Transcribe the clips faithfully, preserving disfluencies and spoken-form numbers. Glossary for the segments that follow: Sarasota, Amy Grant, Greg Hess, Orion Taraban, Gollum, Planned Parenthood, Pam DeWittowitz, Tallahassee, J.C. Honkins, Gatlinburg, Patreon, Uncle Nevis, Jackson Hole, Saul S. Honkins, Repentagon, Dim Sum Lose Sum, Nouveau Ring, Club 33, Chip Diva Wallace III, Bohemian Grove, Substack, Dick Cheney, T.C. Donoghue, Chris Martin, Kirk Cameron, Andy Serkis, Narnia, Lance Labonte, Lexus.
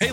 Hey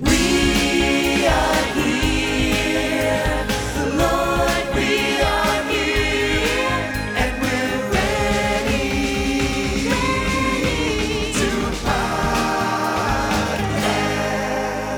We are here, the Lord, we are here, and we're ready, ready to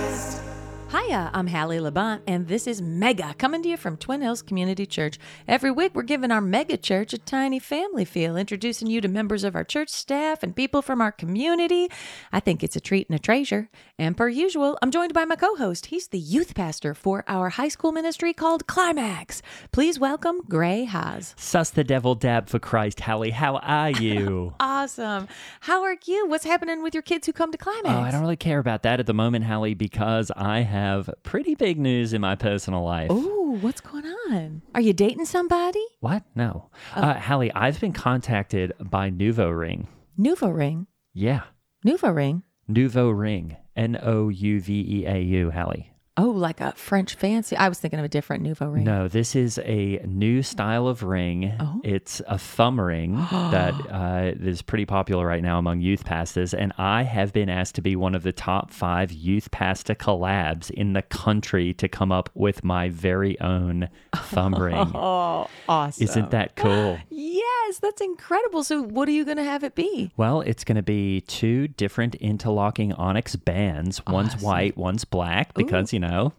podcast. Hiya, I'm Hallie Labonte, and this is Mega, coming to you from Twin Hills Community Church. Every week, we're giving our mega church a tiny family feel, introducing you to members of our church staff and people from our community. I think it's a treat and a treasure. And per usual, I'm joined by my co-host. He's the youth pastor for our high school ministry called Climax. Please welcome Greg Hess. Suss the devil dab for Christ, Hallie. How are you? Awesome. How are you? What's happening with your kids who come to Climax? Oh, I don't really care about that at the moment, Hallie, because I have pretty big news in my personal life. Ooh, what's going on? Are you dating somebody? What? No. Oh. Uh, Hallie, I've been contacted by Nouveau Ring. Nouveau Ring? Yeah. Nouveau Ring? Nouveau Ring. N O U V E A U, Hallie. Oh, like a French fancy. I was thinking of a different Nouveau Ring. No, this is a new style of ring. Oh. It's a thumb ring that uh, is pretty popular right now among youth pastors. And I have been asked to be one of the top five youth pastor collabs in the country to come up with my very own thumb ring. Oh, awesome. Isn't that cool? Yes, that's incredible. So what are you going to have it be? Well, it's going to be two different interlocking onyx bands. One's awesome. White, one's black, because, Ooh. you know,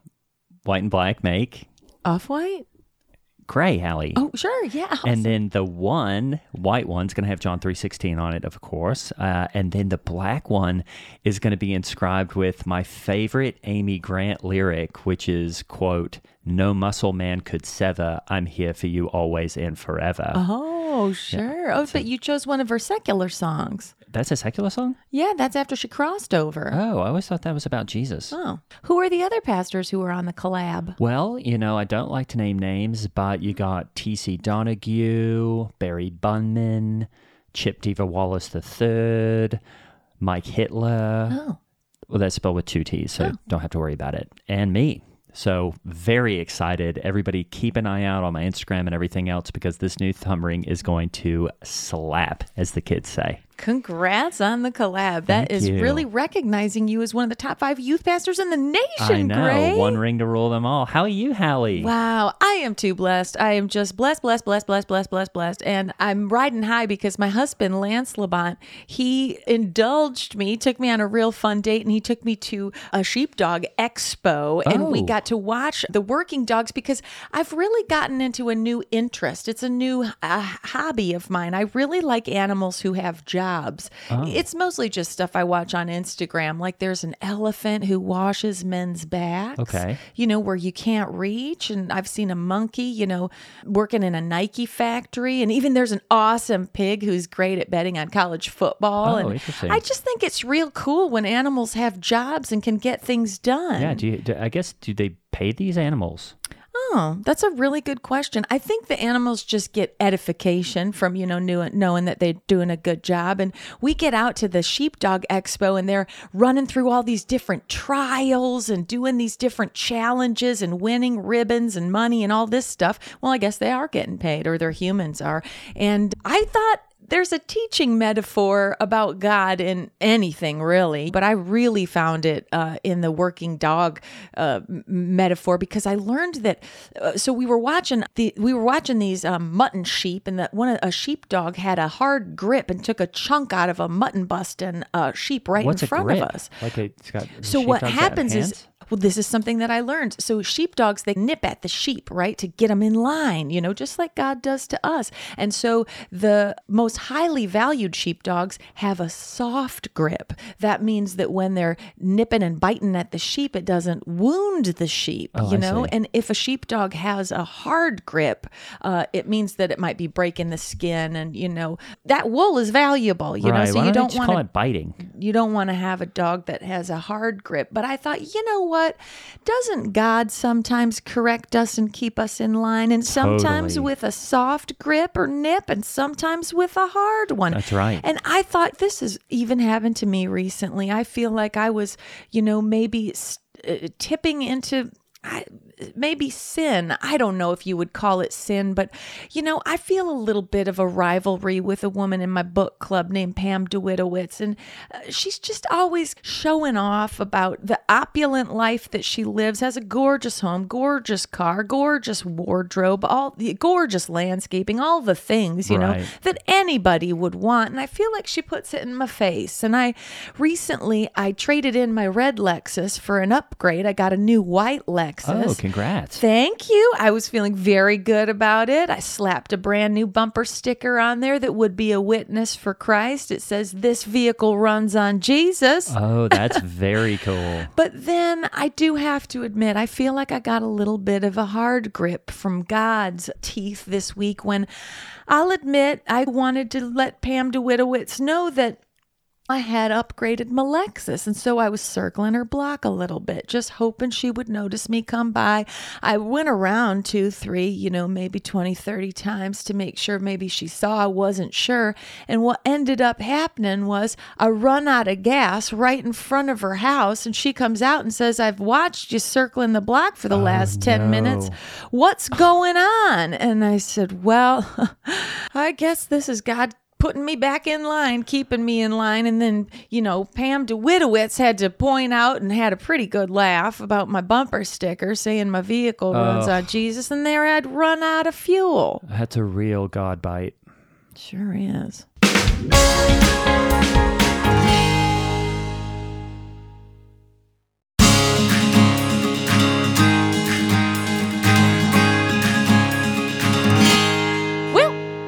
white and black make off-white, gray, Hallie. Oh, sure, yeah. Awesome. And then the one white one's going to have John three sixteen on it, of course. Uh, and then the black one is going to be inscribed with my favorite Amy Grant lyric, which is, quote, "No muscle man could sever. I'm here for you always and forever." Oh, sure. Yeah. Oh, but you chose one of her secular songs. That's a secular song? Yeah, that's after she crossed over. Oh, I always thought that was about Jesus. Oh. Who are the other pastors who are on the collab? Well, you know, I don't like to name names, but you got T C. Donoghue, Barry Bunman, Chip Diva Wallace the third, Mike Hitler. Oh. Well, that's spelled with two T's, so oh. don't have to worry about it. And me. So very excited. Everybody keep an eye out on my Instagram and everything else because this new thumb ring is going to slap, as the kids say. Congrats on the collab. Thank that is you. Really recognizing you as one of the top five youth pastors in the nation, I know. Greg. One ring to rule them all. How are you, Hallie? Wow. I am too blessed. I am just blessed, blessed, blessed, blessed, blessed, blessed, blessed. And I'm riding high because my husband, Lance Labonte, he indulged me, took me on a real fun date, and he took me to a sheepdog expo. Oh. And we got to watch the working dogs because I've really gotten into a new interest. It's a new uh, hobby of mine. I really like animals who have jobs. Jobs. Oh. It's mostly just stuff I watch on Instagram. Like there's an elephant who washes men's backs, okay. you know, where you can't reach. And I've seen a monkey, you know, working in a Nike factory. And even there's an awesome pig who's great at betting on college football. Oh, and I just think it's real cool when animals have jobs and can get things done. Yeah. Do you, do, I guess, do they pay these animals? Oh, that's a really good question. I think the animals just get edification from, you know, new, knowing that they're doing a good job. And we get out to the Sheepdog Expo and they're running through all these different trials and doing these different challenges and winning ribbons and money and all this stuff. Well, I guess they are getting paid, or their humans are. And I thought, there's a teaching metaphor about God in anything, really. But I really found it uh, in the working dog uh, metaphor, because I learned that. Uh, so we were watching the we were watching these um, mutton sheep, and that one a sheepdog had a hard grip and took a chunk out of a mutton busting uh, sheep right What's in front of us. Like it's got, so what happens is. Well, this is something that I learned. So sheepdogs, they nip at the sheep, right, to get them in line, you know, just like God does to us. And so the most highly valued sheepdogs have a soft grip. That means that when they're nipping and biting at the sheep, it doesn't wound the sheep, oh, you know. And if a sheepdog has a hard grip, uh, it means that it might be breaking the skin, and you know that wool is valuable, you right. know. So Why you don't, don't want to biting. You don't want to have a dog that has a hard grip. But I thought, you know what? What doesn't God sometimes correct us and keep us in line, and sometimes totally. With a soft grip or nip, and sometimes with a hard one? That's right. And I thought, this has even happened to me recently. I feel like I was, you know, maybe uh, tipping into I, maybe sin. I don't know if you would call it sin, but you know, I feel a little bit of a rivalry with a woman in my book club named Pam DeWittowitz, and uh, she's just always showing off about the opulent life that she lives, has a gorgeous home, gorgeous car, gorgeous wardrobe, all the gorgeous landscaping, all the things, you right. know, that anybody would want. And I feel like she puts it in my face. And I recently, I traded in my red Lexus for an upgrade. I got a new white Lexus. Oh, congrats. Thank you. I was feeling very good about it. I slapped a brand new bumper sticker on there that would be a witness for Christ. It says, "This vehicle runs on Jesus." Oh, that's very cool. But then I do have to admit, I feel like I got a little bit of a hard grip from God's teeth this week, when I'll admit I wanted to let Pam DeWittowitz know that I had upgraded my Lexus, and so I was circling her block a little bit, just hoping she would notice me come by. I went around two, three, you know, maybe twenty, thirty times to make sure maybe she saw. I wasn't sure. And what ended up happening was I run out of gas right in front of her house, and she comes out and says, "I've watched you circling the block for the oh, last ten no. minutes. What's going on?" And I said, "Well, I guess this is God putting me back in line, keeping me in line." And then, you know, Pam DeWittowitz had to point out and had a pretty good laugh about my bumper sticker saying my vehicle runs oh. on Jesus, and there I'd run out of fuel. That's a real God bite. Sure is.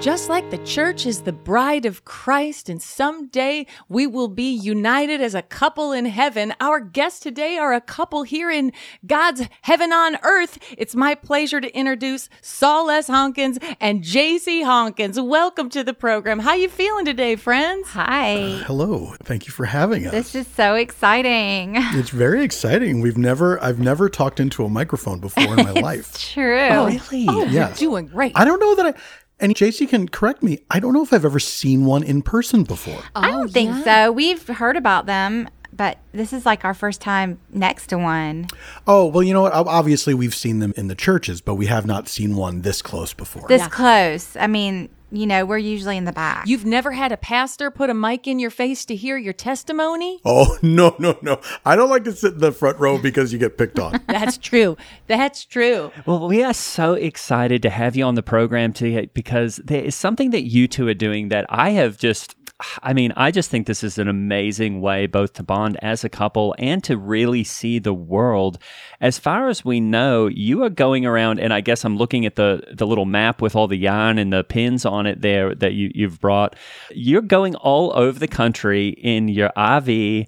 Just like the church is the bride of Christ, and someday we will be united as a couple in heaven, our guests today are a couple here in God's heaven on earth. It's my pleasure to introduce Saul S. Honkins and J C. Honkins. Welcome to the program. How you feeling today, friends? Hi. Uh, hello. Thank you for having us. This is so exciting. It's very exciting. We've never, I've never talked into a microphone before in my life. It's true. Oh, really? Oh, yes. You're doing great. I don't know that I... And J C can correct me. I don't know if I've ever seen one in person before. Oh, I don't think yeah. so. We've heard about them, but this is like our first time next to one. Oh, well, you know what? Obviously, we've seen them in the churches, but we have not seen one this close before. This yeah. close. I mean... you know, we're usually in the back. You've never had a pastor put a mic in your face to hear your testimony? Oh, no, no, no. I don't like to sit in the front row because you get picked on. That's true. That's true. Well, we are so excited to have you on the program today because there is something that you two are doing that I have just... I mean, I just think this is an amazing way both to bond as a couple and to really see the world. As far as we know, you are going around, and I guess I'm looking at the, the little map with all the yarn and the pins on it there that you, you've brought. You're going all over the country in your R V,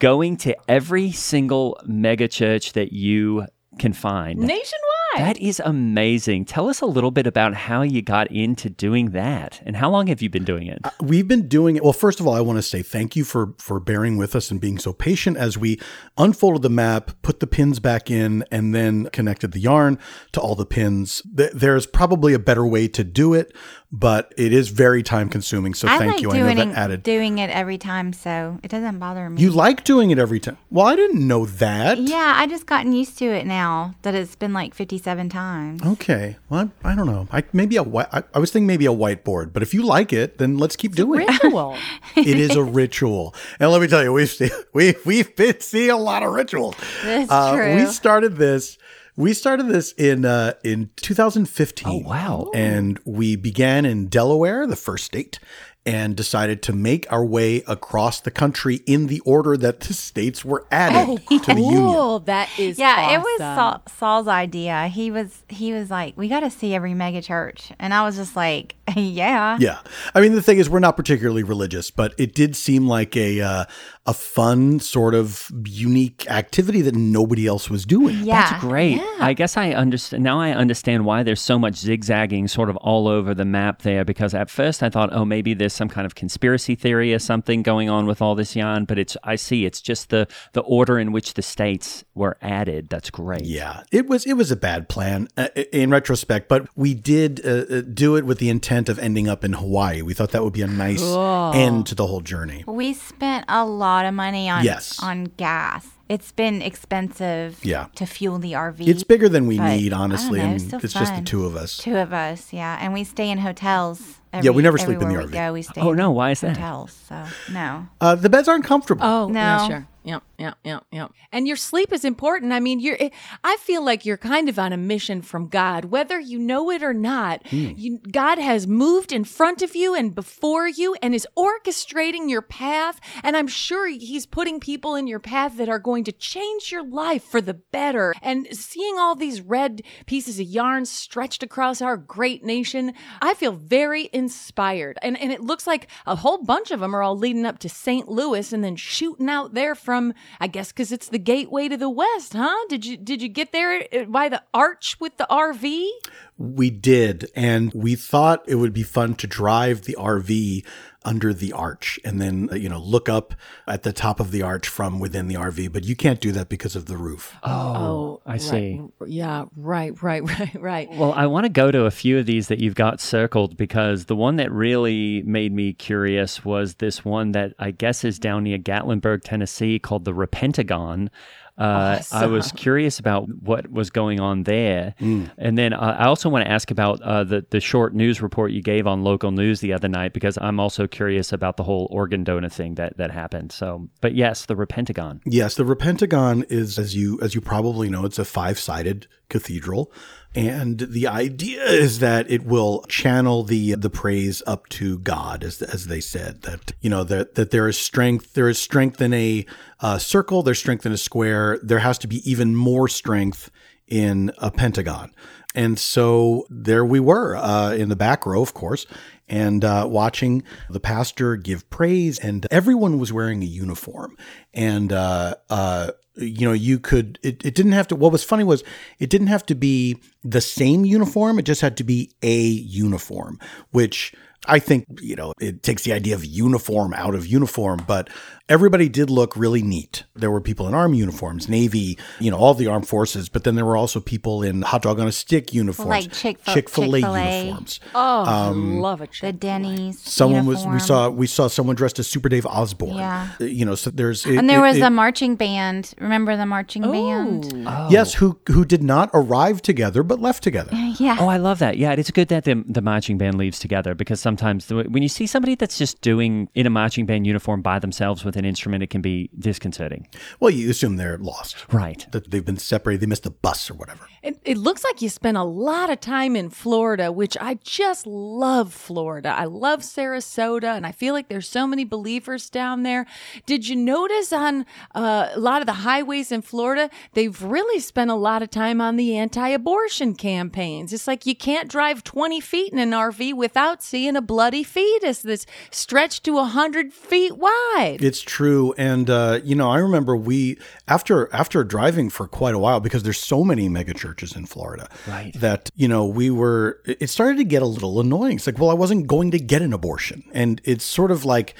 going to every single mega church that you can find. Nationwide. That is amazing. Tell us a little bit about how you got into doing that and how long have you been doing it? Uh, we've been doing it. Well, first of all, I want to say thank you for for bearing with us and being so patient as we unfolded the map, put the pins back in, and then connected the yarn to all the pins. Th- there's probably a better way to do it, but it is very time consuming. So I thank like you. Doing, I know that added. doing it every time, so it doesn't bother me. You like doing it every time? Well, I didn't know that. Yeah, I just gotten used to it now that it's been like fifty-seven times. Okay. Well, I, I don't know. I maybe a I, I was thinking maybe a whiteboard, but if you like it, then let's keep it's doing a ritual. it. It is a ritual. And let me tell you, we've we we've been seeing a lot of rituals. That's uh, true. We started this We started this in uh, in two thousand fifteen. Oh, wow. And we began in Delaware, the first state, and decided to make our way across the country in the order that the states were added oh, to cool. the union. That is yeah, awesome. It was Saul, Saul's idea. He was he was like, we got to see every mega church. And I was just like, yeah. Yeah. I mean, the thing is, we're not particularly religious, but it did seem like a uh, a fun sort of unique activity that nobody else was doing. Yeah. That's great. Yeah. I guess I understand. Now I understand why there's so much zigzagging sort of all over the map there, because at first I thought, oh, maybe there's some kind of conspiracy theory or something going on with all this yarn, but it's I see it's just the, the order in which the states were added. That's great. Yeah, it was it was a bad plan uh, in retrospect, but we did uh, do it with the intent of ending up in Hawaii. We thought that would be a nice cool. end to the whole journey. We spent a lot of money on yes. on gas. It's been expensive yeah. to fuel the R V. It's bigger than we need, honestly. I, know, I mean, it's, it's just the two of us. Two of us, yeah. And we stay in hotels. Every, yeah, we never sleep in the R V. We go, we stay oh, no. Why is that? Hotels, so no. Uh, the beds aren't comfortable. Oh, no. Yeah, sure. Yeah, yeah, yeah, yeah. And your sleep is important. I mean, you're. I feel like you're kind of on a mission from God, whether you know it or not. Mm. You, God has moved in front of you and before you, and is orchestrating your path. And I'm sure He's putting people in your path that are going to change your life for the better. And seeing all these red pieces of yarn stretched across our great nation, I feel very inspired. And and it looks like a whole bunch of them are all leading up to Saint Louis and then shooting out there from. From, I guess because it's the gateway to the West, huh? Did you did you get there by the arch with the R V? We did, and we thought it would be fun to drive the R V under the arch and then, you know, look up at the top of the arch from within the R V, but you can't do that because of the roof. Oh, oh I right. see. Yeah, right, right, right, right. Well, I want to go to a few of these that you've got circled because the one that really made me curious was this one that I guess is down near Gatlinburg, Tennessee called the Repentagon. Uh, awesome. I was curious about what was going on there. Mm. And then uh, I also want to ask about uh, the, the short news report you gave on local news the other night, because I'm also curious about the whole organ donor thing that, that happened. So, but yes, the Repentagon. Yes, the Repentagon is, as you as you probably know, it's a five-sided cathedral. And the idea is that it will channel the the praise up to God, as as they said, that, you know, that, that there is strength, there is strength in a uh, circle, there's strength in a square, there has to be even more strength in a pentagon. And so there we were uh, in the back row, of course, and uh, watching the pastor give praise, and everyone was wearing a uniform. And, uh, uh, you know, you could, it, it didn't have to, what was funny was it didn't have to be the same uniform. It just had to be a uniform, which I think, you know, it takes the idea of uniform out of uniform, but everybody did look really neat. There were people in Army uniforms, Navy, you know, all the armed forces, but then there were also people in hot dog on a stick uniforms, like Chick-fil- Chick-fil-A, Chick-fil-A uniforms. Oh, um, I love a Chick-fil-A. The Denny's someone uniform. was we saw we saw someone dressed as Super Dave Osborne. Yeah, you know, so there's it, and there it, was it, a marching band. Remember the marching Ooh. band? Oh. Yes, who who did not arrive together but left together. Yeah. Oh, I love that. Yeah, it's good that the the marching band leaves together, because some. Sometimes when you see somebody that's just doing in a marching band uniform by themselves with an instrument, it can be disconcerting. Well, you assume they're lost. Right. That they've been separated. They missed a bus or whatever. It, it looks like you spent a lot of time in Florida, which I just love Florida. I love Sarasota, and I feel like there's so many believers down there. Did you notice on uh, a lot of the highways in Florida, they've really spent a lot of time on the anti-abortion campaigns. It's like you can't drive twenty feet in an R V without seeing a bloody fetus that's stretched to one hundred feet wide. It's true. And, uh, you know, I remember we, after after driving for quite a while, because there's so many mega churches in Florida, right, that, you know, we were, it started to get a little annoying. It's like, well, I wasn't going to get an abortion. And it's sort of like,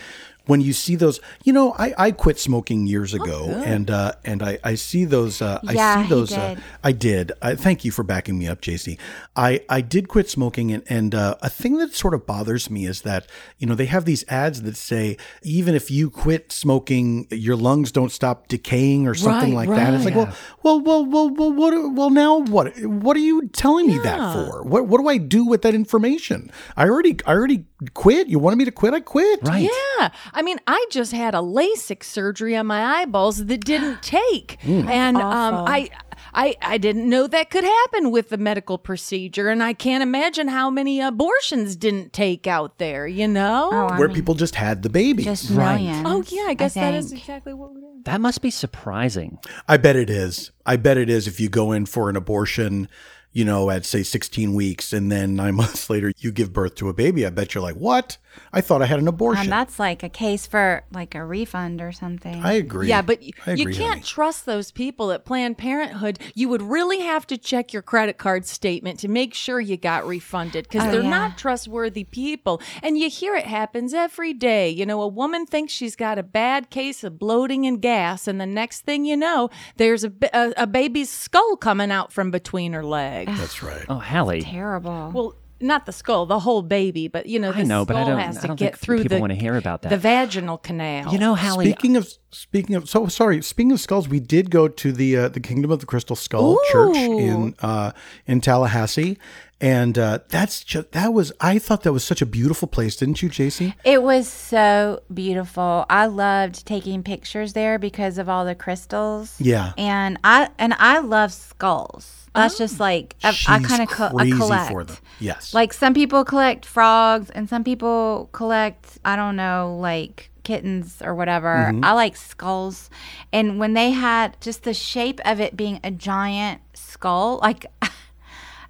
when you see those, you know, I, I quit smoking years ago, oh, and uh, and I, I see those. Uh, yeah, I see those. He did. Uh, I did. I, thank you for backing me up, J C. I, I did quit smoking, and and uh, a thing that sort of bothers me is that, you know, they have these ads that say, even if you quit smoking, your lungs don't stop decaying or something right, like right. that. It's like, yeah. well, well, well, well, well, what? Well, now what? What are you telling me yeah. that for? What what do I do with that information? I already I already quit. You wanted me to quit? I quit. Right. Yeah. I mean, I just had a LASIK surgery on my eyeballs that didn't take. Mm. And um, I, I I didn't know that could happen with the medical procedure. And I can't imagine how many abortions didn't take out there, you know? Oh, Where mean, people just had the baby. Just right. millions, oh, yeah. I guess I that is exactly what we're doing. That must be surprising. I bet it is. I bet it is if you go in for an abortion, you know, at say sixteen weeks, and then nine months later you give birth to a baby. I bet you're like, what? I thought I had an abortion. And that's like a case for like a refund or something. I agree. Yeah, but you, agree, you can't honey. trust those people at Planned Parenthood. You would really have to check your credit card statement to make sure you got refunded, because oh, they're yeah. not trustworthy people. And you hear it happens every day. You know, a woman thinks she's got a bad case of bloating and gas, and the next thing you know, there's a, a, a baby's skull coming out from between her legs. That's right. Oh, Hallie. That's terrible. Well, not the skull, the whole baby, but you know, the I know, skull but I don't, has to I don't get think through people the, want to hear about that. The vaginal canal. You know, Hallie. Speaking of, speaking of, so sorry. Speaking of skulls, we did go to the uh, the Kingdom of the Crystal Skull Ooh. Church in uh, in Tallahassee. And uh, that's just, that was, I thought that was such a beautiful place, didn't you, J C? It was so beautiful. I loved taking pictures there because of all the crystals. Yeah. And I and I love skulls. That's oh. just like, I, I kind of co- collect. For them. Yes. Like some people collect frogs and some people collect, I don't know, like kittens or whatever. Mm-hmm. I like skulls. And when they had just the shape of it being a giant skull, like...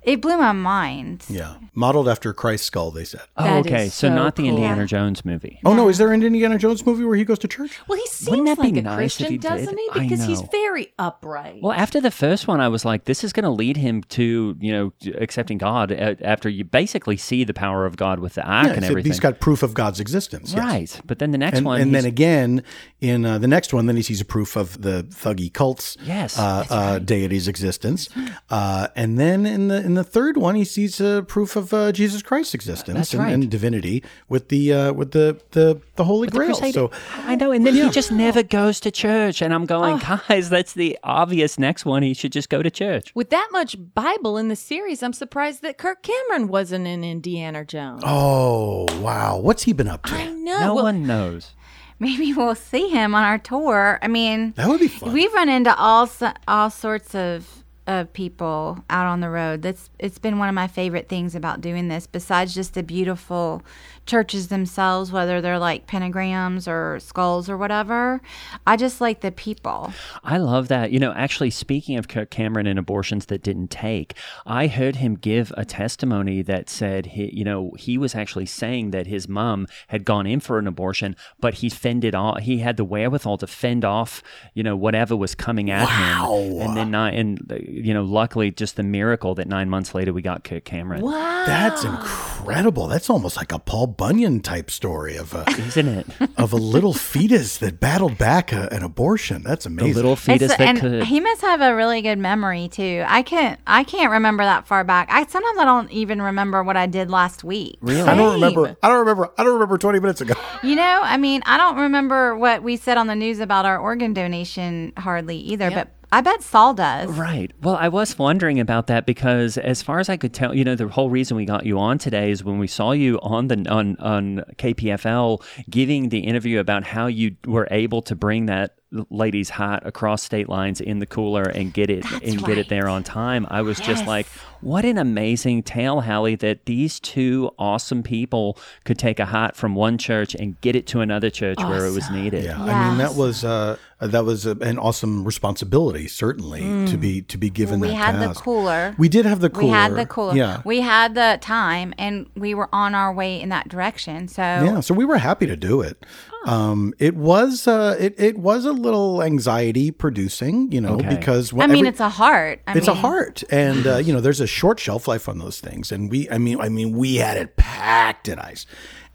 It blew my mind. Yeah. Modeled after Christ's skull, they said. Oh, that okay. So, so not cool. the Indiana Jones movie. Oh, no. Is there an Indiana Jones movie where he goes to church? Well, he seems like a nice Christian, he doesn't he? Because he's very upright. Well, after the first one, I was like, this is going to lead him to, you know, accepting God after you basically see the power of God with the ark yeah, and everything. He's got proof of God's existence. Yes. Right. But then the next and, one. And he's... then again, in uh, the next one, then he sees a proof of the thuggy cult's yes, uh, uh, right. deity's existence. Uh, and then in the... In In the third one, he sees a proof of uh, Jesus Christ's existence That's and, right. and divinity with the uh, with the the, the Holy with Grail. The so I know, and then yeah. he just never goes to church. And I'm going, oh. guys, that's the obvious next one. He should just go to church. With that much Bible in the series, I'm surprised that Kirk Cameron wasn't in Indiana Jones. Oh wow, what's he been up to? I know. No well, one knows. Maybe we'll see him on our tour. I mean, that would be fun. We run into all all sorts of. of people out on the road. That's it's been one of my favorite things about doing this, besides just the beautiful churches themselves, whether they're like pentagrams or skulls or whatever. I just like the people. I love that. You know, actually, speaking of Kirk Cameron and abortions that didn't take, I heard him give a testimony that said, he, you know, he was actually saying that his mom had gone in for an abortion, but he fended off, he had the wherewithal to fend off, you know, whatever was coming at wow. him. And then, I, and you know, luckily just the miracle that nine months later we got Kirk Cameron. Wow. That's incredible. That's almost like a Paul Bunyan type story of a, isn't it? Of a little fetus that battled back a, an abortion. That's amazing. The little fetus it's, that and could. He must have a really good memory too. I can't I can't remember that far back. I sometimes I don't even remember what I did last week. Really? Same. I don't remember. I don't remember. I don't remember twenty minutes ago. You know, I mean, I don't remember what we said on the news about our organ donation hardly either, yep. but I bet Saul does. Right. Well, I was wondering about that because as far as I could tell, you know, the whole reason we got you on today is when we saw you on the on, on K P F L giving the interview about how you were able to bring that lady's hat across state lines in the cooler and get it That's and right. get it there on time. I was yes. just like, what an amazing tale, Hallie, that these two awesome people could take a hat from one church and get it to another church awesome. Where it was needed. Yeah, yes. I mean that was uh, that was an awesome responsibility, certainly mm. to be to be given. Well, we that had task. the cooler. We did have the cooler. We had the cooler. Yeah. We had the time, and we were on our way in that direction. So yeah, so we were happy to do it. Um, it was uh, it it was a little anxiety producing, you know, okay. because when I mean every, it's a heart. I it's mean. a heart, and uh, you know, there's a short shelf life on those things, and we, I mean, I mean, we had it packed in ice,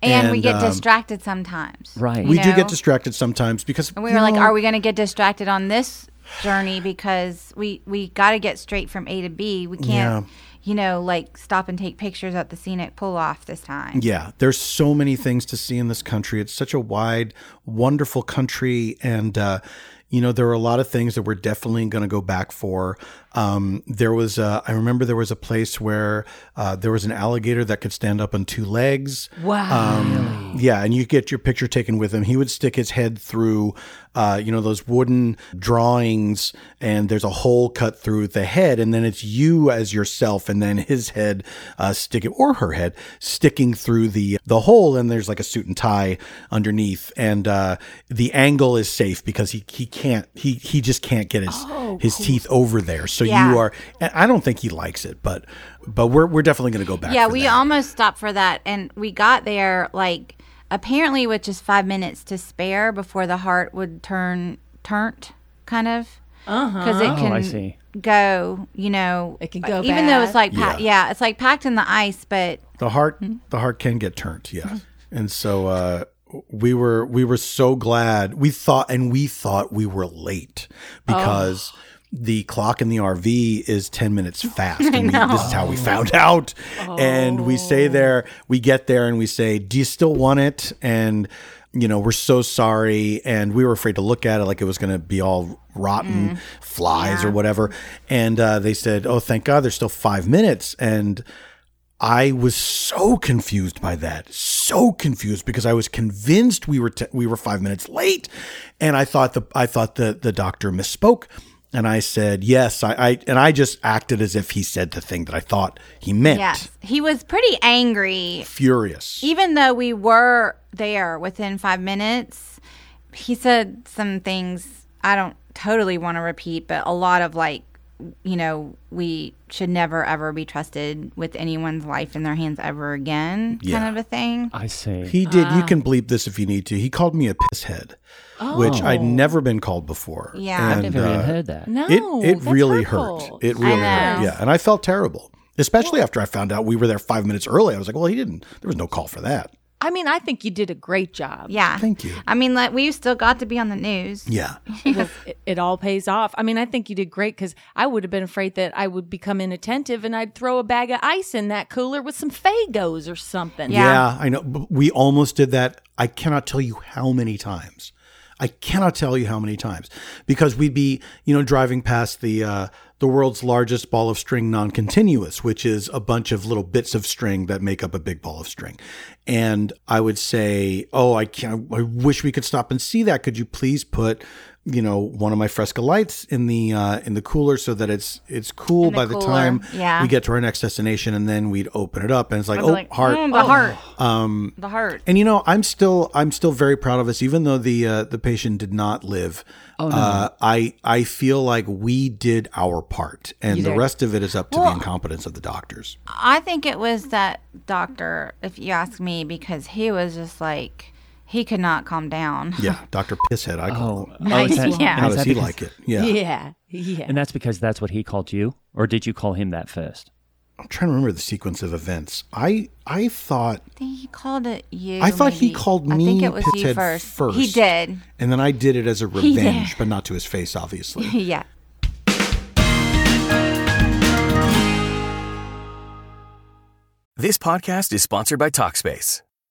and, and we get um, distracted sometimes, right? We know? do get distracted sometimes because and we were know, like, are we going to get distracted on this journey? Because we we got to get straight from A to B. We can't. Yeah. You know, like stop and take pictures at the scenic pull-off this time. Yeah, there's so many things to see in this country. It's such a wide, wonderful country. And, uh, you know, there are a lot of things that we're definitely going to go back for. Um, there was, a, I remember there was a place where uh, there was an alligator that could stand up on two legs. Wow. Um, yeah, and you get your picture taken with him. He would stick his head through, uh, you know, those wooden drawings, and there's a hole cut through the head, and then it's you as yourself, and then his head uh, sticking, or her head, sticking through the, the hole, and there's like a suit and tie underneath, and uh, the angle is safe because he, he can't, he, he just can't get his, oh, his cool. teeth over there. So yeah. you are, and I don't think he likes it, but but we're we're definitely going to go back. Yeah, for we that. almost stopped for that, and we got there like apparently with just five minutes to spare before the heart would turn turnt, kind of, because uh-huh. it can oh, I see. go. You know, it can go. Even bad. though it's like pa- yeah. yeah, it's like packed in the ice, but the heart mm-hmm. the heart can get turnt. Yeah, mm-hmm. and so uh, we were we were so glad we thought and we thought we were late because. Oh. The clock in the R V is ten minutes fast. And we, this is how we found out. Oh. And we stay there, we get there and we say, do you still want it? And, you know, we're so sorry. And we were afraid to look at it like it was going to be all rotten mm. flies yeah. or whatever. And uh, they said, oh, thank God, there's still five minutes. And I was so confused by that, so confused because I was convinced we were t- we were five minutes late. And I thought the I thought the, the doctor misspoke. And I said, yes, I, I and I just acted as if he said the thing that I thought he meant. Yes, he was pretty angry. Furious. Even though we were there within five minutes, he said some things I don't totally want to repeat, but a lot of like, you know, we should never, ever be trusted with anyone's life in their hands ever again yeah. kind of a thing. I see. He did. Uh. You can bleep this if you need to. He called me a pisshead. Oh. Which I'd never been called before. Yeah, and, I've never uh, even heard that. No, it, it really hurtful. hurt. It really hurt. Yeah, and I felt terrible, especially well, after I found out we were there five minutes early. I was like, well, he didn't. There was no call for that. I mean, I think you did a great job. Yeah, thank you. I mean, like we still got to be on the news. Yeah, it, it all pays off. I mean, I think you did great because I would have been afraid that I would become inattentive and I'd throw a bag of ice in that cooler with some Fagos or something. Yeah, yeah I know. We almost did that. I cannot tell you how many times. I cannot tell you how many times because we'd be, you know, driving past the uh, the world's largest ball of string non-continuous, which is a bunch of little bits of string that make up a big ball of string. And I would say, oh, I can't, I wish we could stop and see that. Could you please put, you know, one of my Fresca lights in the uh, in the cooler so that it's it's cool by the time yeah. we get to our next destination, and then we'd open it up and it's like, oh, like, heart, mm, the oh. heart, um, the heart. And you know, I'm still I'm still very proud of us, even though the uh, the patient did not live. Oh, no. uh, I I feel like we did our part, and the rest of it is up to well, the incompetence of the doctors. I think it was that doctor, if you ask me, because he was just like. He could not calm down. Yeah, Doctor Pisshead, I call him. Oh, nice. oh that, yeah. How does he because, like it? Yeah. Yeah, yeah. And that's because that's what he called you? Or did you call him that first? I'm trying to remember the sequence of events. I I thought... I think he called it you. I thought maybe. he called me I think it was Pisshead you first. first. He did. And then I did it as a revenge, but not to his face, obviously. Yeah. This podcast is sponsored by Talkspace.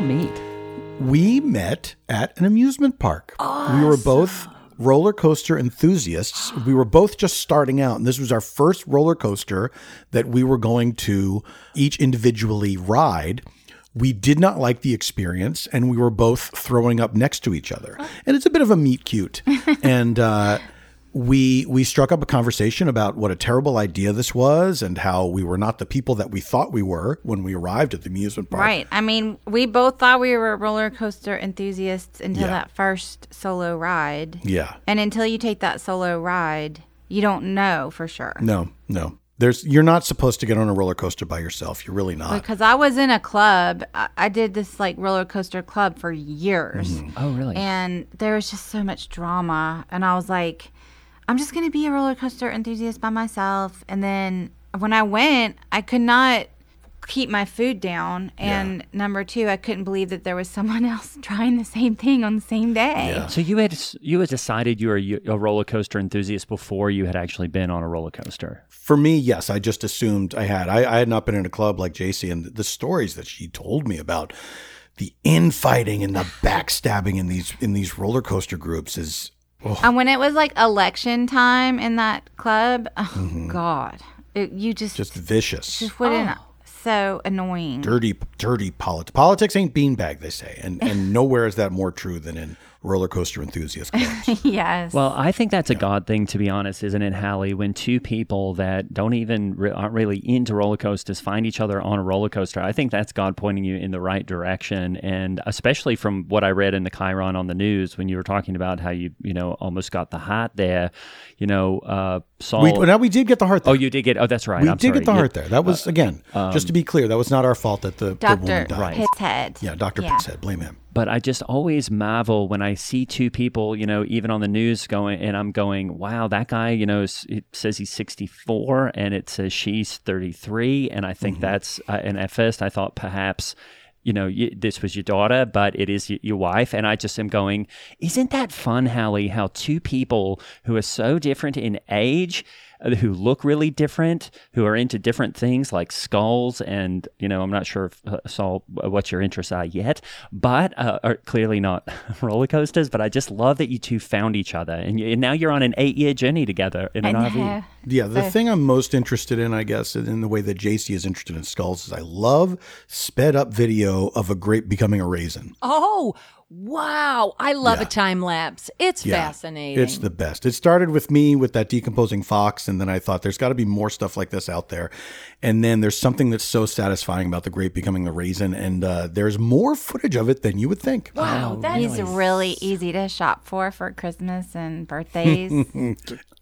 Meet. We met at an amusement park. Awesome. We were both roller coaster enthusiasts. We were both just starting out, and this was our first roller coaster that we were going to each individually ride. We did not like the experience, and we were both throwing up next to each other. And it's a bit of a meet cute. and uh, we we struck up a conversation about what a terrible idea this was and how we were not the people that we thought we were when we arrived at the amusement park. Right. I mean, we both thought we were roller coaster enthusiasts until yeah. that first solo ride. Yeah. And until you take that solo ride, you don't know for sure. No, no. There's you're not supposed to get on a roller coaster by yourself. You're really not. Because I was in a club. I, I did this like roller coaster club for years. Mm-hmm. Oh, really? And there was just so much drama. And I was like... I'm just going to be a roller coaster enthusiast by myself. And then when I went, I could not keep my food down. And yeah. number two, I couldn't believe that there was someone else trying the same thing on the same day. Yeah. So you had you had decided you were a roller coaster enthusiast before you had actually been on a roller coaster? For me, yes. I just assumed I had. I, I had not been in a club like J C, and the stories that she told me about the infighting and the backstabbing in these in these roller coaster groups is... Oh. And when it was like election time in that club, oh mm-hmm. God, it, you just just vicious, just wouldn't. Oh. So annoying. Dirty, dirty politics. Politics ain't beanbag, they say, and and nowhere is that more true than in roller coaster enthusiast clubs. Yes. Well, I think that's yeah. a God thing, to be honest, isn't it, Hallie? When two people that don't even re- aren't really into roller coasters find each other on a roller coaster, I think that's God pointing you in the right direction. And especially from what I read in the Chiron on the news, when you were talking about how you you know almost got the heart there, you know, uh, Saul. We, now we did get the heart there. Oh, you did get. Oh, that's right. We I'm did sorry. get the heart yeah. there. That was uh, again um, just to be clear. That was not our fault that the Doctor woman died. Right. Pisshead. Yeah, Doctor Yeah. Pisshead. Blame him. But I just always marvel when I see two people, you know, even on the news going, and I'm going, wow, that guy, you know, it says he's sixty-four and it says she's thirty-three. And I think mm-hmm. that's, uh, and at first I thought perhaps, you know, you, this was your daughter, but it is y- your wife. And I just am going, isn't that fun, Hallie, how two people who are so different in age, who look really different, who are into different things like skulls and, you know, I'm not sure if uh, Saul, what your interests are yet, but uh, are clearly not roller coasters. But I just love that you two found each other. And, you, and now you're on an eight-year journey together in an and R V. Yeah, the so. thing I'm most interested in, I guess, in the way that J C is interested in skulls is I love sped-up video of a grape becoming a raisin. Oh, wow. I love yeah. a time lapse. It's yeah. fascinating. It's the best. It started with me with that decomposing fox, and then I thought there's got to be more stuff like this out there. And then there's something that's so satisfying about the grape becoming the raisin, and uh, there's more footage of it than you would think. Wow. wow that is really, really easy to shop for for Christmas and birthdays.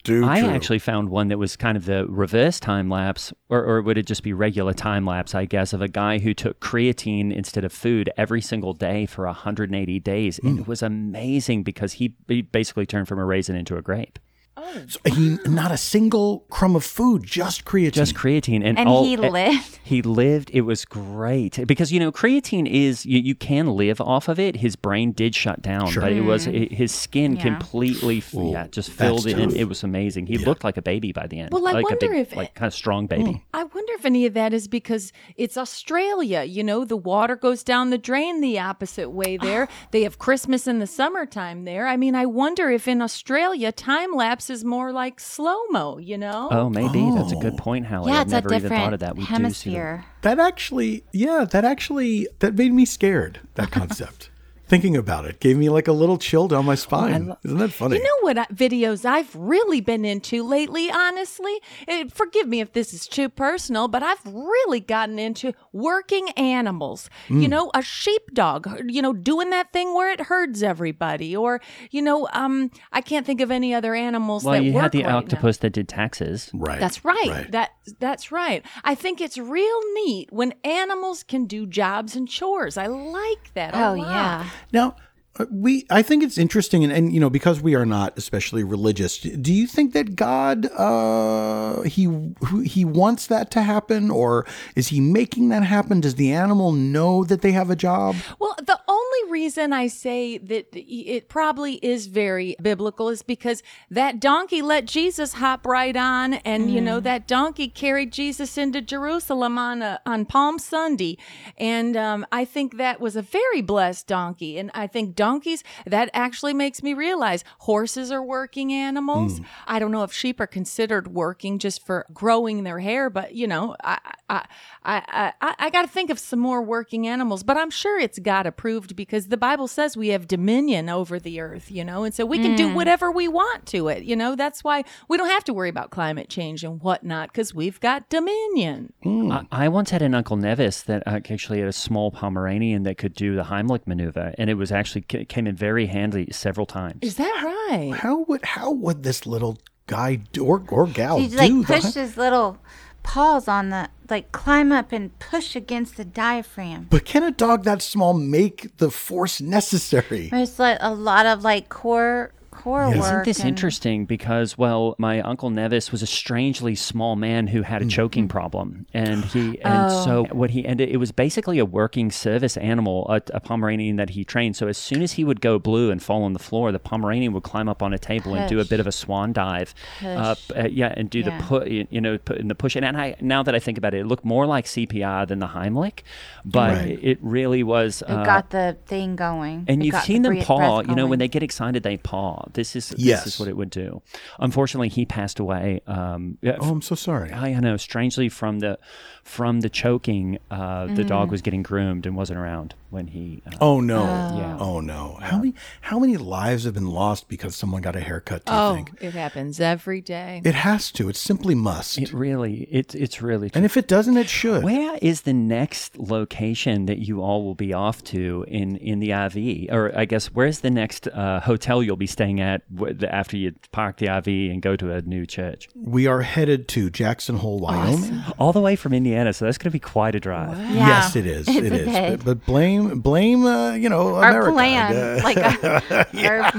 Too I true. actually found one that was kind of the reverse time lapse, or, or would it just be regular time lapse, I guess, of a guy who took creatine instead of food every single day for one hundred eighty days. Mm. And it was amazing because he, he basically turned from a raisin into a grape. Oh. So he, not a single crumb of food, just creatine. Just creatine. And, and all, he lived. He lived. It was great. Because, you know, creatine is, you, you can live off of it. His brain did shut down. Sure. But it was, it, his skin yeah. completely, Ooh, yeah, just filled in. It was amazing. He yeah. looked like a baby by the end. Well, I like wonder a big, if... Like, kind of strong baby. Well, I wonder if any of that is because it's Australia. You know, the water goes down the drain the opposite way there. They have Christmas in the summertime there. I mean, I wonder if in Australia, time-lapse is more like slow-mo, you know? Oh, maybe. Oh. That's a good point, Hallie. Yeah, I've never even thought of that. We hemisphere. do see that. That actually, yeah, that actually, that made me scared, that concept. Thinking about it gave me like a little chill down my spine. Oh, lo- Isn't that funny? You know what I, videos I've really been into lately, honestly? It, forgive me if this is too personal, but I've really gotten into working animals. Mm. You know, a sheepdog, you know, doing that thing where it herds everybody. Or, you know, um, I can't think of any other animals well, that work. Well, you had the right octopus now. that did taxes. Right. That's right. right. That That's right. I think it's real neat when animals can do jobs and chores. I like that oh, a lot. yeah. Now, we I think it's interesting, and, and, you know, because we are not especially religious, do you think that God, uh, he he wants that to happen, or is he making that happen? Does the animal know that they have a job? Well, the only reason I say that it probably is very biblical is because that donkey let Jesus hop right on, and, mm. you know, that donkey carried Jesus into Jerusalem on a, on Palm Sunday, and um, I think that was a very blessed donkey, and I think donkeys, that actually makes me realize horses are working animals. Mm. I don't know if sheep are considered working just for growing their hair, but, you know, I I I I, I got to think of some more working animals. But I'm sure it's God approved because the Bible says we have dominion over the earth, you know, and so we can mm. do whatever we want to it. You know, that's why we don't have to worry about climate change and whatnot because we've got dominion. Mm. I, I once had an Uncle Nevis that actually had a small Pomeranian that could do the Heimlich maneuver, and it was actually came in very handy several times. Is that right? How would how would this little guy do, or or gal He'd, do that? He like pushed his little paws on the like climb up and push against the diaphragm. But can a dog that small make the force necessary? It's like a lot of like core. Yes. Isn't this and... interesting? Because, well, my Uncle Nevis was a strangely small man who had a mm. choking problem. And he, and oh. so what he ended, it was basically a working service animal, a, a Pomeranian that he trained. So as soon as he would go blue and fall on the floor, the Pomeranian would climb up on a table push. and do a bit of a swan dive. Uh, uh, yeah, and do yeah. the put, you know, put in the push. And, and I, now that I think about it, it looked more like C P R than the Heimlich, but right. it really was. Uh, it got the thing going. And it you've seen the them paw, you know, going. when they get excited, they paw. This is yes. this is what it would do. Unfortunately, he passed away. Um, oh, I'm so sorry. I know. Strangely, from the from the choking, uh, mm-hmm. the dog was getting groomed and wasn't around when he. Uh, oh no! Oh. Yeah. Oh no! How many how many lives have been lost because someone got a haircut? Do you oh, think? It happens every day. It has to. It simply must. It really. It it's really. True. And if it doesn't, it should. Where is the next location that you all will be off to in in the I V? Or I guess where's the next uh, hotel you'll be staying at after you park the I V and go to a new church? We are headed to Jackson Hole, Wyoming. Awesome. All the way from Indiana, so that's going to be quite a drive. Wow. Yeah. Yes, it is. It's it is. But, but blame, blame, uh, you know, America. Our plan, uh, like our, yeah.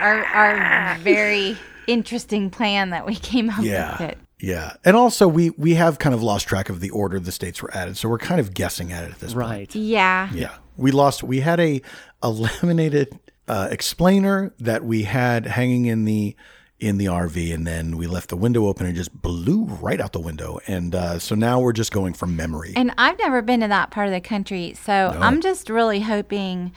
our, our, our very interesting plan that we came up yeah. with. It. Yeah. And also, we, we have kind of lost track of the order the states were added, so we're kind of guessing at it at this point. Right. Yeah. Yeah. We lost, we had a, a laminated... Uh, explainer that we had hanging in the in the R V, and then we left the window open and just blew right out the window, and uh, so now we're just going from memory. And I've never been to that part of the country, so no. I'm just really hoping.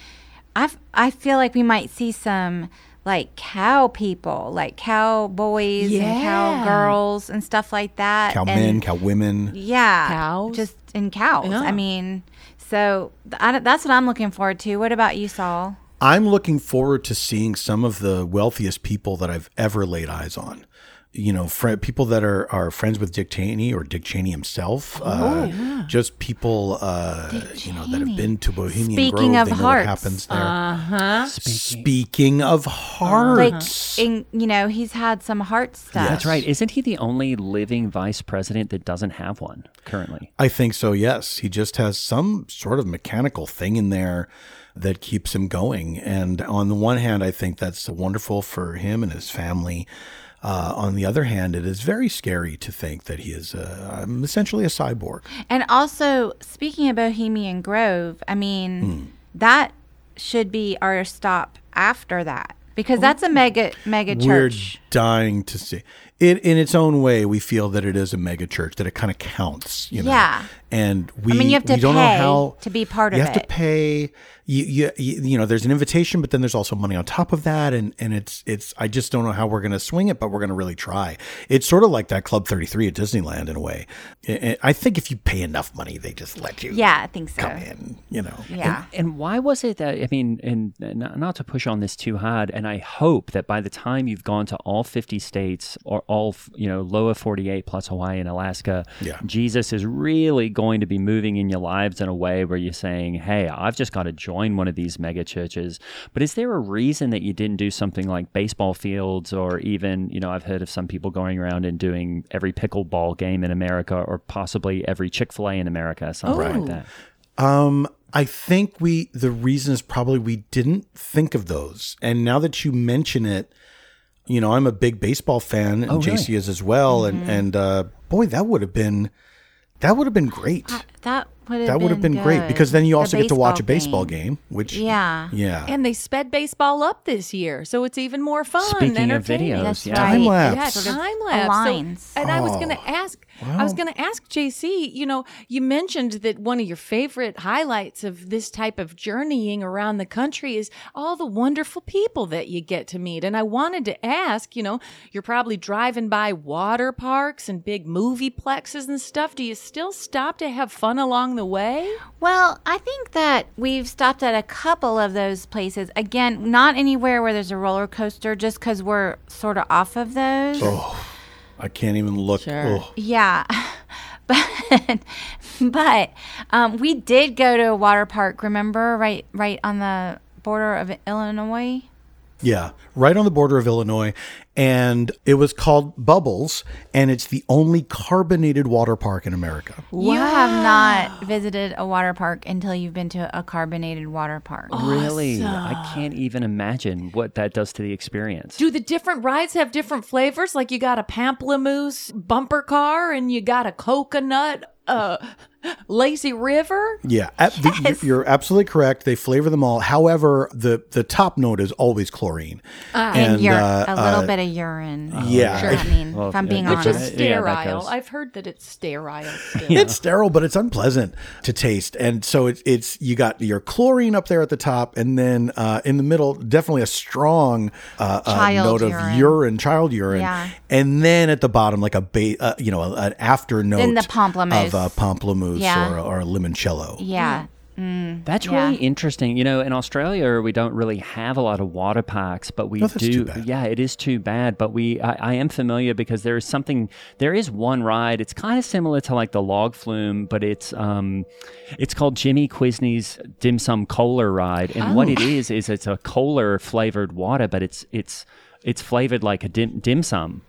I I feel like we might see some like cow people, like cowboys yeah. and cow girls and stuff like that. Cow and, men, cow women, yeah, cows, just and cows. Yeah. I mean, so I, that's what I'm looking forward to. What about you, Saul? I'm looking forward to seeing some of the wealthiest people that I've ever laid eyes on. You know, fr- people that are, are friends with Dick Cheney or Dick Cheney himself. Oh, uh, yeah. Just people, uh, you know, that have been to Bohemian Speaking Grove. Of they know what happens there. Uh-huh. Speaking. Speaking of hearts. Like, in, you know, he's had some heart stuff. Yes. That's right. Isn't he the only living vice president that doesn't have one currently? I think so, yes. He just has some sort of mechanical thing in there that keeps him going. And on the one hand, I think that's wonderful for him and his family. Uh, on the other hand, it is very scary to think that he is uh, essentially a cyborg. And also, speaking of Bohemian Grove, I mean, mm. that should be our stop after that, because that's a mega mega church. We're dying to see it in its own way. We feel that it is a mega church, that it kind of counts, you know. Yeah. And we, I mean, you have to pay don't know how, to be part of it. You have to pay. You, you you know, there's an invitation, but then there's also money on top of that, and and it's it's. I just don't know how we're going to swing it, but we're going to really try. It's sort of like that Club thirty-three at Disneyland in a way. And I think if you pay enough money, they just let you. Yeah, I think so. Come in, you know. Yeah. And, and why was it that I mean, and not to push on this too hard, and I hope that by the time you've gone to all fifty states or all, you know, lower forty-eight plus Hawaii and Alaska, yeah. Jesus is really going to be moving in your lives in a way where you're saying, hey, I've just got to join one of these mega churches. But is there a reason that you didn't do something like baseball fields, or even, you know, I've heard of some people going around and doing every pickleball game in America, or possibly every Chick-fil-A in America, something oh. like that? Um, I think we, the reason is probably we didn't think of those. And now that you mention it, you know, I'm a big baseball fan, and oh, really? J C is as well. Mm-hmm. And, and uh, boy, that would have been, that would have been great. Uh, that would have that would have been, been great, because then you also get to watch a baseball game, game which yeah. yeah. And they sped baseball up this year, so it's even more fun. Speaking of videos, yeah. time lapse. Yeah, time lapse. So, and oh. I was going to ask wow. I was going to ask J C, you know, you mentioned that one of your favorite highlights of this type of journeying around the country is all the wonderful people that you get to meet. And I wanted to ask, you know, you're probably driving by water parks and big movie plexes and stuff. Do you still stop to have fun along the way? Well, I think that we've stopped at a couple of those places. Again, not anywhere where there's a roller coaster, just because we're sort of off of those. Oh. I can't even look. Sure. Yeah. But but um, we did go to a water park, remember, right right on the border of Illinois? Yeah, right on the border of Illinois. And it was called Bubbles, and it's the only carbonated water park in America. Wow. You have not visited a water park until you've been to a carbonated water park. Awesome. Really? I can't even imagine what that does to the experience. Do the different rides have different flavors? Like, you got a pamplemousse bumper car, and you got a coconut uh, lazy river? Yeah, yes. the, you're absolutely correct. They flavor them all. However, the, the top note is always chlorine. Uh, and, and uh, a little uh, bit of urine. Uh, yeah. Sure. I mean, well, if I'm being honest. Which is sterile. Yeah, I've heard that it's sterile still. It's sterile, but it's unpleasant to taste. And so it, it's, you got your chlorine up there at the top, and then uh, in the middle, definitely a strong uh, uh, note urine. of urine, child urine. Yeah. And then at the bottom, like a, ba- uh, you know, an after note then the pamplemousse. of uh, pamplemousse yeah. or, or limoncello. Yeah. Mm. Mm, that's yeah. really interesting. You know, in Australia, we don't really have a lot of water parks, but we no, that's do. Too bad. Yeah, it is too bad. But we, I, I am familiar, because there is something, there is one ride. It's kind of similar to like the log flume, but it's um, it's called Jimmy Quisney's Dim Sum Cola Ride. And oh. what it is, is it's a cola flavored water, but it's it's it's flavored like a dim, dim sum.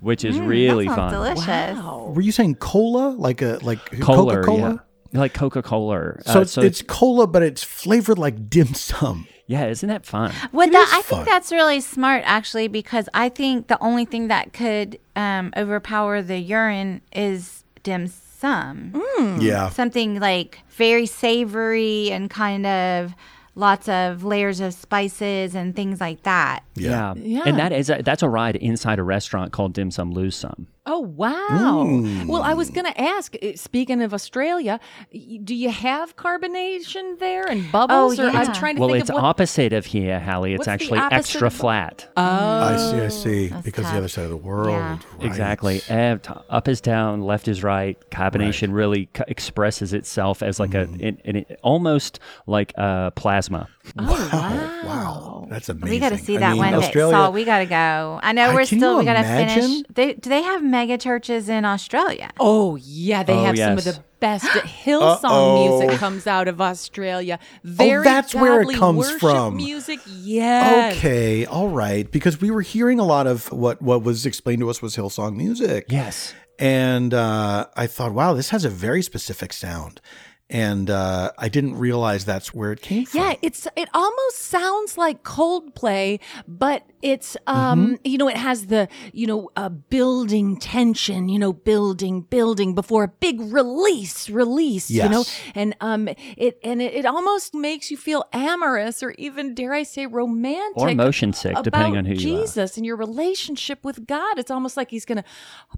Which is mm, really that sounds fun. Delicious. Wow. Were you saying cola? Like a like cola, Coca-Cola? Yeah. Like Coca-Cola. So, uh, so it's, it's cola, but it's flavored like dim sum. Yeah, isn't that fun? Well, that, I fun. think that's really smart, actually, because I think the only thing that could um, overpower the urine is dim sum. Mm. Yeah. Something like very savory and kind of lots of layers of spices and things like that. Yeah. yeah. yeah. And that is a, that's a ride inside a restaurant called Dim Sum Lose Sum. Oh, wow. Mm. Well, I was going to ask, speaking of Australia, do you have carbonation there and bubbles? Oh, yeah. Or I'm trying to well, think of Well, it's opposite of here, Hallie. It's actually extra of... flat. Oh. I see, I see. That's because tough. The other side of the world. Yeah. Right. Exactly. Up is down, left is right. Carbonation right. really c- expresses itself as like mm. a, in, in it, almost like a plasma. Oh, wow. wow. That's amazing. We got to see I that mean, one. Australia, Saul, we got to go. I know we're I, still, we got to finish. They, do they have mega churches in Australia? Oh, yeah. They oh, have yes. some of the best Hillsong Uh-oh. music comes out of Australia. Very oh, that's where it comes from. Music, yes. Okay, all right. Because we were hearing a lot of what, what was explained to us was Hillsong music. Yes. And uh, I thought, wow, this has a very specific sound. And uh, I didn't realize that's where it came from. Yeah, it's it almost sounds like Coldplay, but it's um, mm-hmm. you know, it has the you know uh, building tension, you know, building, building before a big release, release, yes. you know, and um, it and it, it almost makes you feel amorous or even dare I say romantic or motion sick, depending on who you are. Jesus and your relationship with God. It's almost like He's gonna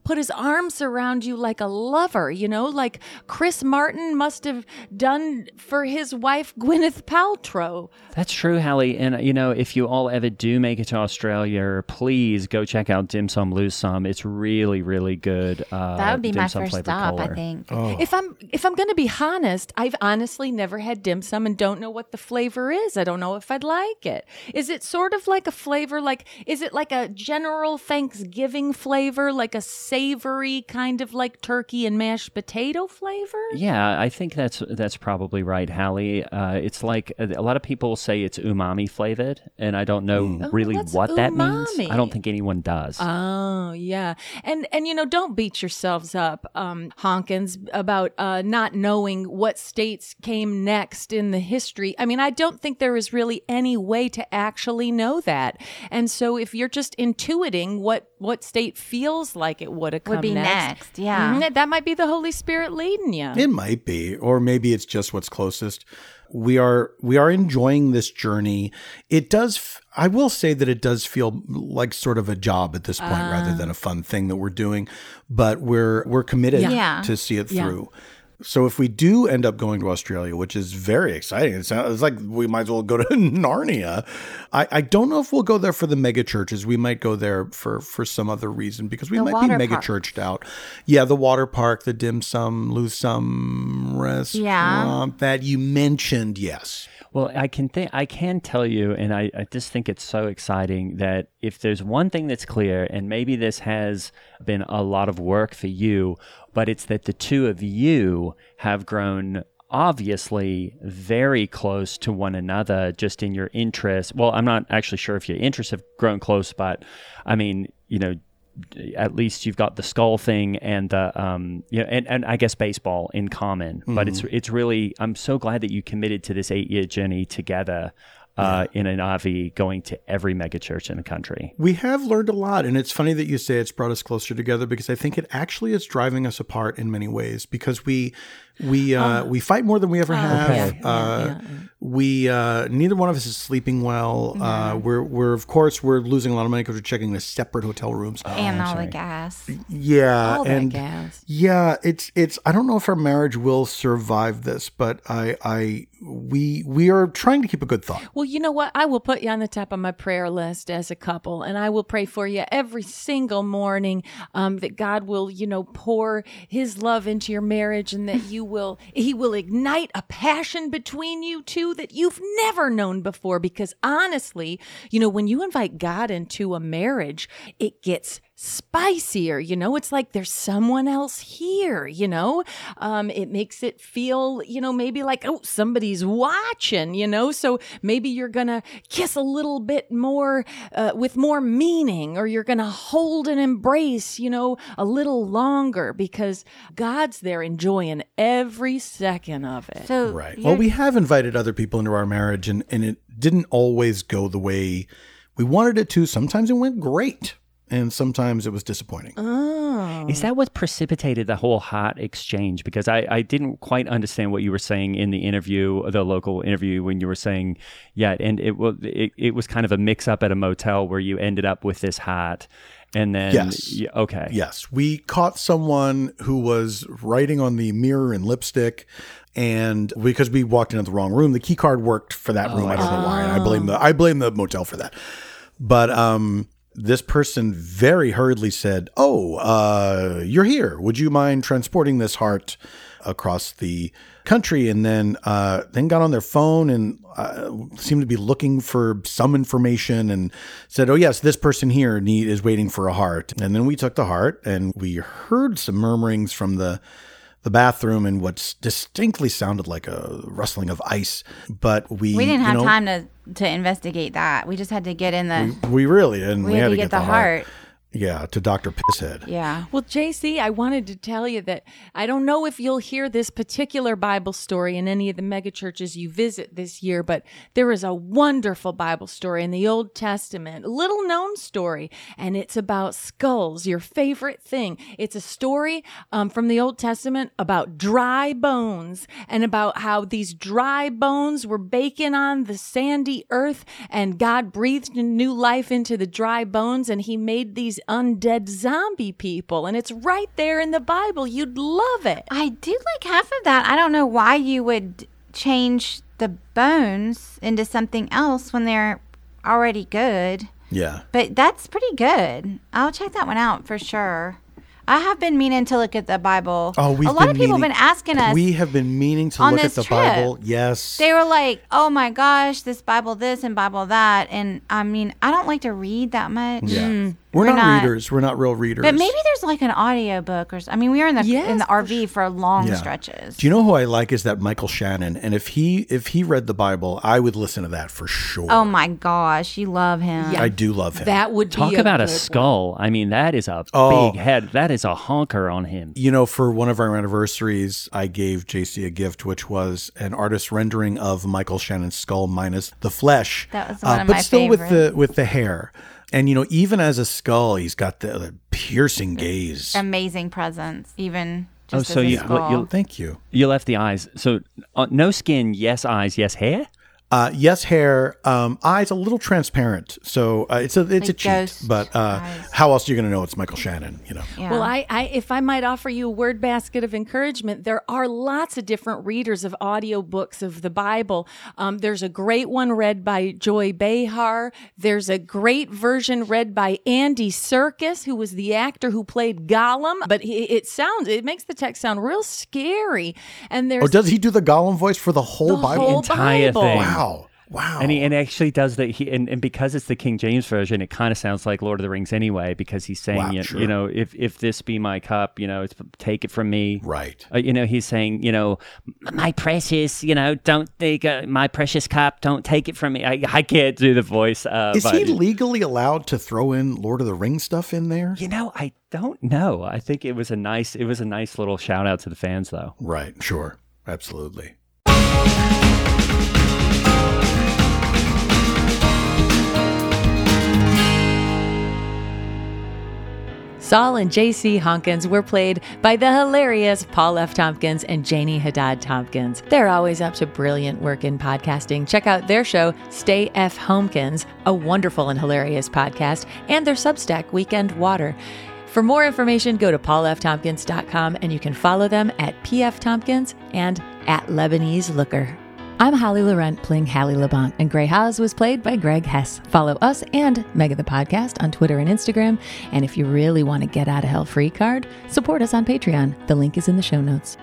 put His arms around you like a lover, you know, like Chris Martin must have done for his wife Gwyneth Paltrow. That's true, Hallie. And you know, if you all ever do make it to Australia, please go check out Dim Sum Lose Sum. It's really, really good. Uh, that would be my first stop, color. I think. Oh. If I'm if I'm going to be honest, I've honestly never had dim sum and don't know what the flavor is. I don't know if I'd like it. Is it sort of like a flavor? Like, is it like a general Thanksgiving flavor, like a savory kind of like turkey and mashed potato flavor? Yeah, I think that. That's that's probably right, Hallie. Uh, it's like a, a lot of people say it's umami flavored, and I don't know mm. really oh, what umami. that means. I don't think anyone does. Oh yeah, and and you know, don't beat yourselves up, um, Honkins, about uh, not knowing what states came next in the history. I mean, I don't think there is really any way to actually know that. And so, if you're just intuiting what what state feels like it would have come would be next, next, yeah, that might be the Holy Spirit leading you. It might be, or. Or maybe it's just what's closest. We are we are enjoying this journey. It does. I will say that it does feel like sort of a job at this point, uh, rather than a fun thing that we're doing. But we're we're committed yeah. to see it through. Yeah. So if we do end up going to Australia, which is very exciting, it sounds, it's like we might as well go to Narnia. I, I don't know if we'll go there for the mega churches. We might go there for, for some other reason because we the might be mega churched out. Yeah, the water park, the Dim Sum Lose Sum restaurant yeah. that you mentioned, yes. Well, I can think I can tell you, and I, I just think it's so exciting that if there's one thing that's clear, and maybe this has been a lot of work for you, but it's that the two of you have grown obviously very close to one another just in your interests. Well, I'm not actually sure if your interests have grown close, but I mean, you know, at least you've got the skull thing and the um you know and, and I guess baseball in common. Mm-hmm. But it's it's really I'm so glad that you committed to this eight year journey together uh yeah. in an R V going to every mega church in the country. We have learned a lot, and it's funny that you say it's brought us closer together because I think it actually is driving us apart in many ways because we we uh um, we fight more than we ever oh, have. Okay. Uh yeah, yeah. We uh, neither one of us is sleeping well. Mm-hmm. Uh, we're we're of course we're losing a lot of money because we're checking the separate hotel rooms oh, and all the gas. Yeah, all and the gas. Yeah, it's it's. I don't know if our marriage will survive this, but I I we we are trying to keep a good thought. Well, you know what? I will put you on the top of my prayer list as a couple, and I will pray for you every single morning um, that God will you know pour His love into your marriage, and that you will He will ignite a passion between you two. That you've never known before, because honestly, you know, when you invite God into a marriage, it gets spicier, you know, it's like there's someone else here, you know, um, it makes it feel, you know, maybe like, oh, somebody's watching, you know, so maybe you're going to kiss a little bit more uh, with more meaning, or you're going to hold an embrace, you know, a little longer because God's there enjoying every second of it. So right. Well, we have invited other people into our marriage and, and it didn't always go the way we wanted it to. Sometimes it went great. And sometimes it was disappointing. Oh. Is that what precipitated the whole heart exchange? Because I, I didn't quite understand what you were saying in the interview, the local interview, when you were saying, yeah, and it was it, it was kind of a mix-up at a motel where you ended up with this heart. And then, yes. You, okay. Yes. We caught someone who was writing on the mirror in lipstick. And because we walked into the wrong room, the key card worked for that oh, room. I don't oh. know why. And I blame the I blame the motel for that. But um this person very hurriedly said, oh, uh, you're here. Would you mind transporting this heart across the country? And then uh, then got on their phone and uh, seemed to be looking for some information and said, oh, yes, this person here need, is waiting for a heart. And then we took the heart and we heard some murmurings from the the bathroom and what distinctly sounded like a rustling of ice. But we we didn't have you know, time to, to investigate that. We just had to get in the... We, we really didn't. We, we had, had to get, get the heart. heart. Yeah, to Doctor Pisshead. Yeah. Well, J C, I wanted to tell you that I don't know if you'll hear this particular Bible story in any of the megachurches you visit this year, but there is a wonderful Bible story in the Old Testament, a little known story, and it's about skulls, your favorite thing. It's a story um, from the Old Testament about dry bones and about how these dry bones were baking on the sandy earth, and God breathed new life into the dry bones, and he made these undead zombie people, and it's right there in the Bible. You'd love it. I do like half of that. I don't know why you would change the bones into something else when they're already good. Yeah. But that's pretty good. I'll check that one out for sure. I have been meaning to look at the Bible. Oh, we've a lot of people meaning, have been asking us. We have been meaning to look at the trip. Bible. Yes. They were like, oh my gosh, this Bible this and Bible that. And I mean, I don't like to read that much. Yeah. Mm. We're, we're not, not readers. We're not real readers. But maybe there's like an audio book or something. I mean, we were in the yes, in the R V for long yeah. stretches. Do you know who I like is that Michael Shannon? And if he if he read the Bible, I would listen to that for sure. Oh my gosh, you love him. Yeah. I do love him. That would talk be about a, a skull. One. I mean, that is a oh. big head. That is a honker on him. You know, for one of our anniversaries, I gave J C a gift, which was an artist rendering of Michael Shannon's skull minus the flesh. That was one uh, of my favorites. But still with the with the hair. And, you know, even as a skull, he's got the, the piercing gaze. Amazing presence, even just oh, so as you, a skull. Well, thank you. You left the eyes. So uh, no skin, yes eyes, yes hair? Uh, yes hair, um, eyes a little transparent. So uh, it's a it's like a cheat. But uh, how else are you going to know it's Michael Shannon? You know. Yeah. Well, I, I if I might offer you a word basket of encouragement, there are lots of different readers of audiobooks of the Bible. Um, there's a great one read by Joy Behar. There's a great version read by Andy Serkis, who was the actor who played Gollum. But he, it sounds it makes the text sound real scary. And there's oh, does he do the Gollum voice for the whole the Bible? The entire Bible. Thing. Wow. Wow. Wow. And he and actually does that. He and, and because it's the King James Version, it kind of sounds like Lord of the Rings anyway, because he's saying, wow, you, sure. you know, if, if this be my cup, you know, it's, take it from me. Right. Uh, you know, he's saying, you know, my precious, you know, don't take uh, my precious cup. Don't take it from me. I, I can't do the voice. Uh, Is but, he legally allowed to throw in Lord of the Rings stuff in there? You know, I don't know. I think it was a nice it was a nice little shout out to the fans, though. Right. Sure. Absolutely. Saul and J C. Honkins were played by the hilarious Paul F. Tompkins and Janie Haddad Tompkins. They're always up to brilliant work in podcasting. Check out their show, Stay F. Homekins, a wonderful and hilarious podcast, and their Substack, Weekend Water. For more information, go to paul f tompkins dot com, and you can follow them at P F Tompkins and at Lebanese Looker. I'm Hallie Laurent, playing Hallie Labonte, and Grey Haas was played by Greg Hess. Follow us and Mega the Podcast on Twitter and Instagram. And if you really want to get out of hell free card, support us on Patreon. The link is in the show notes.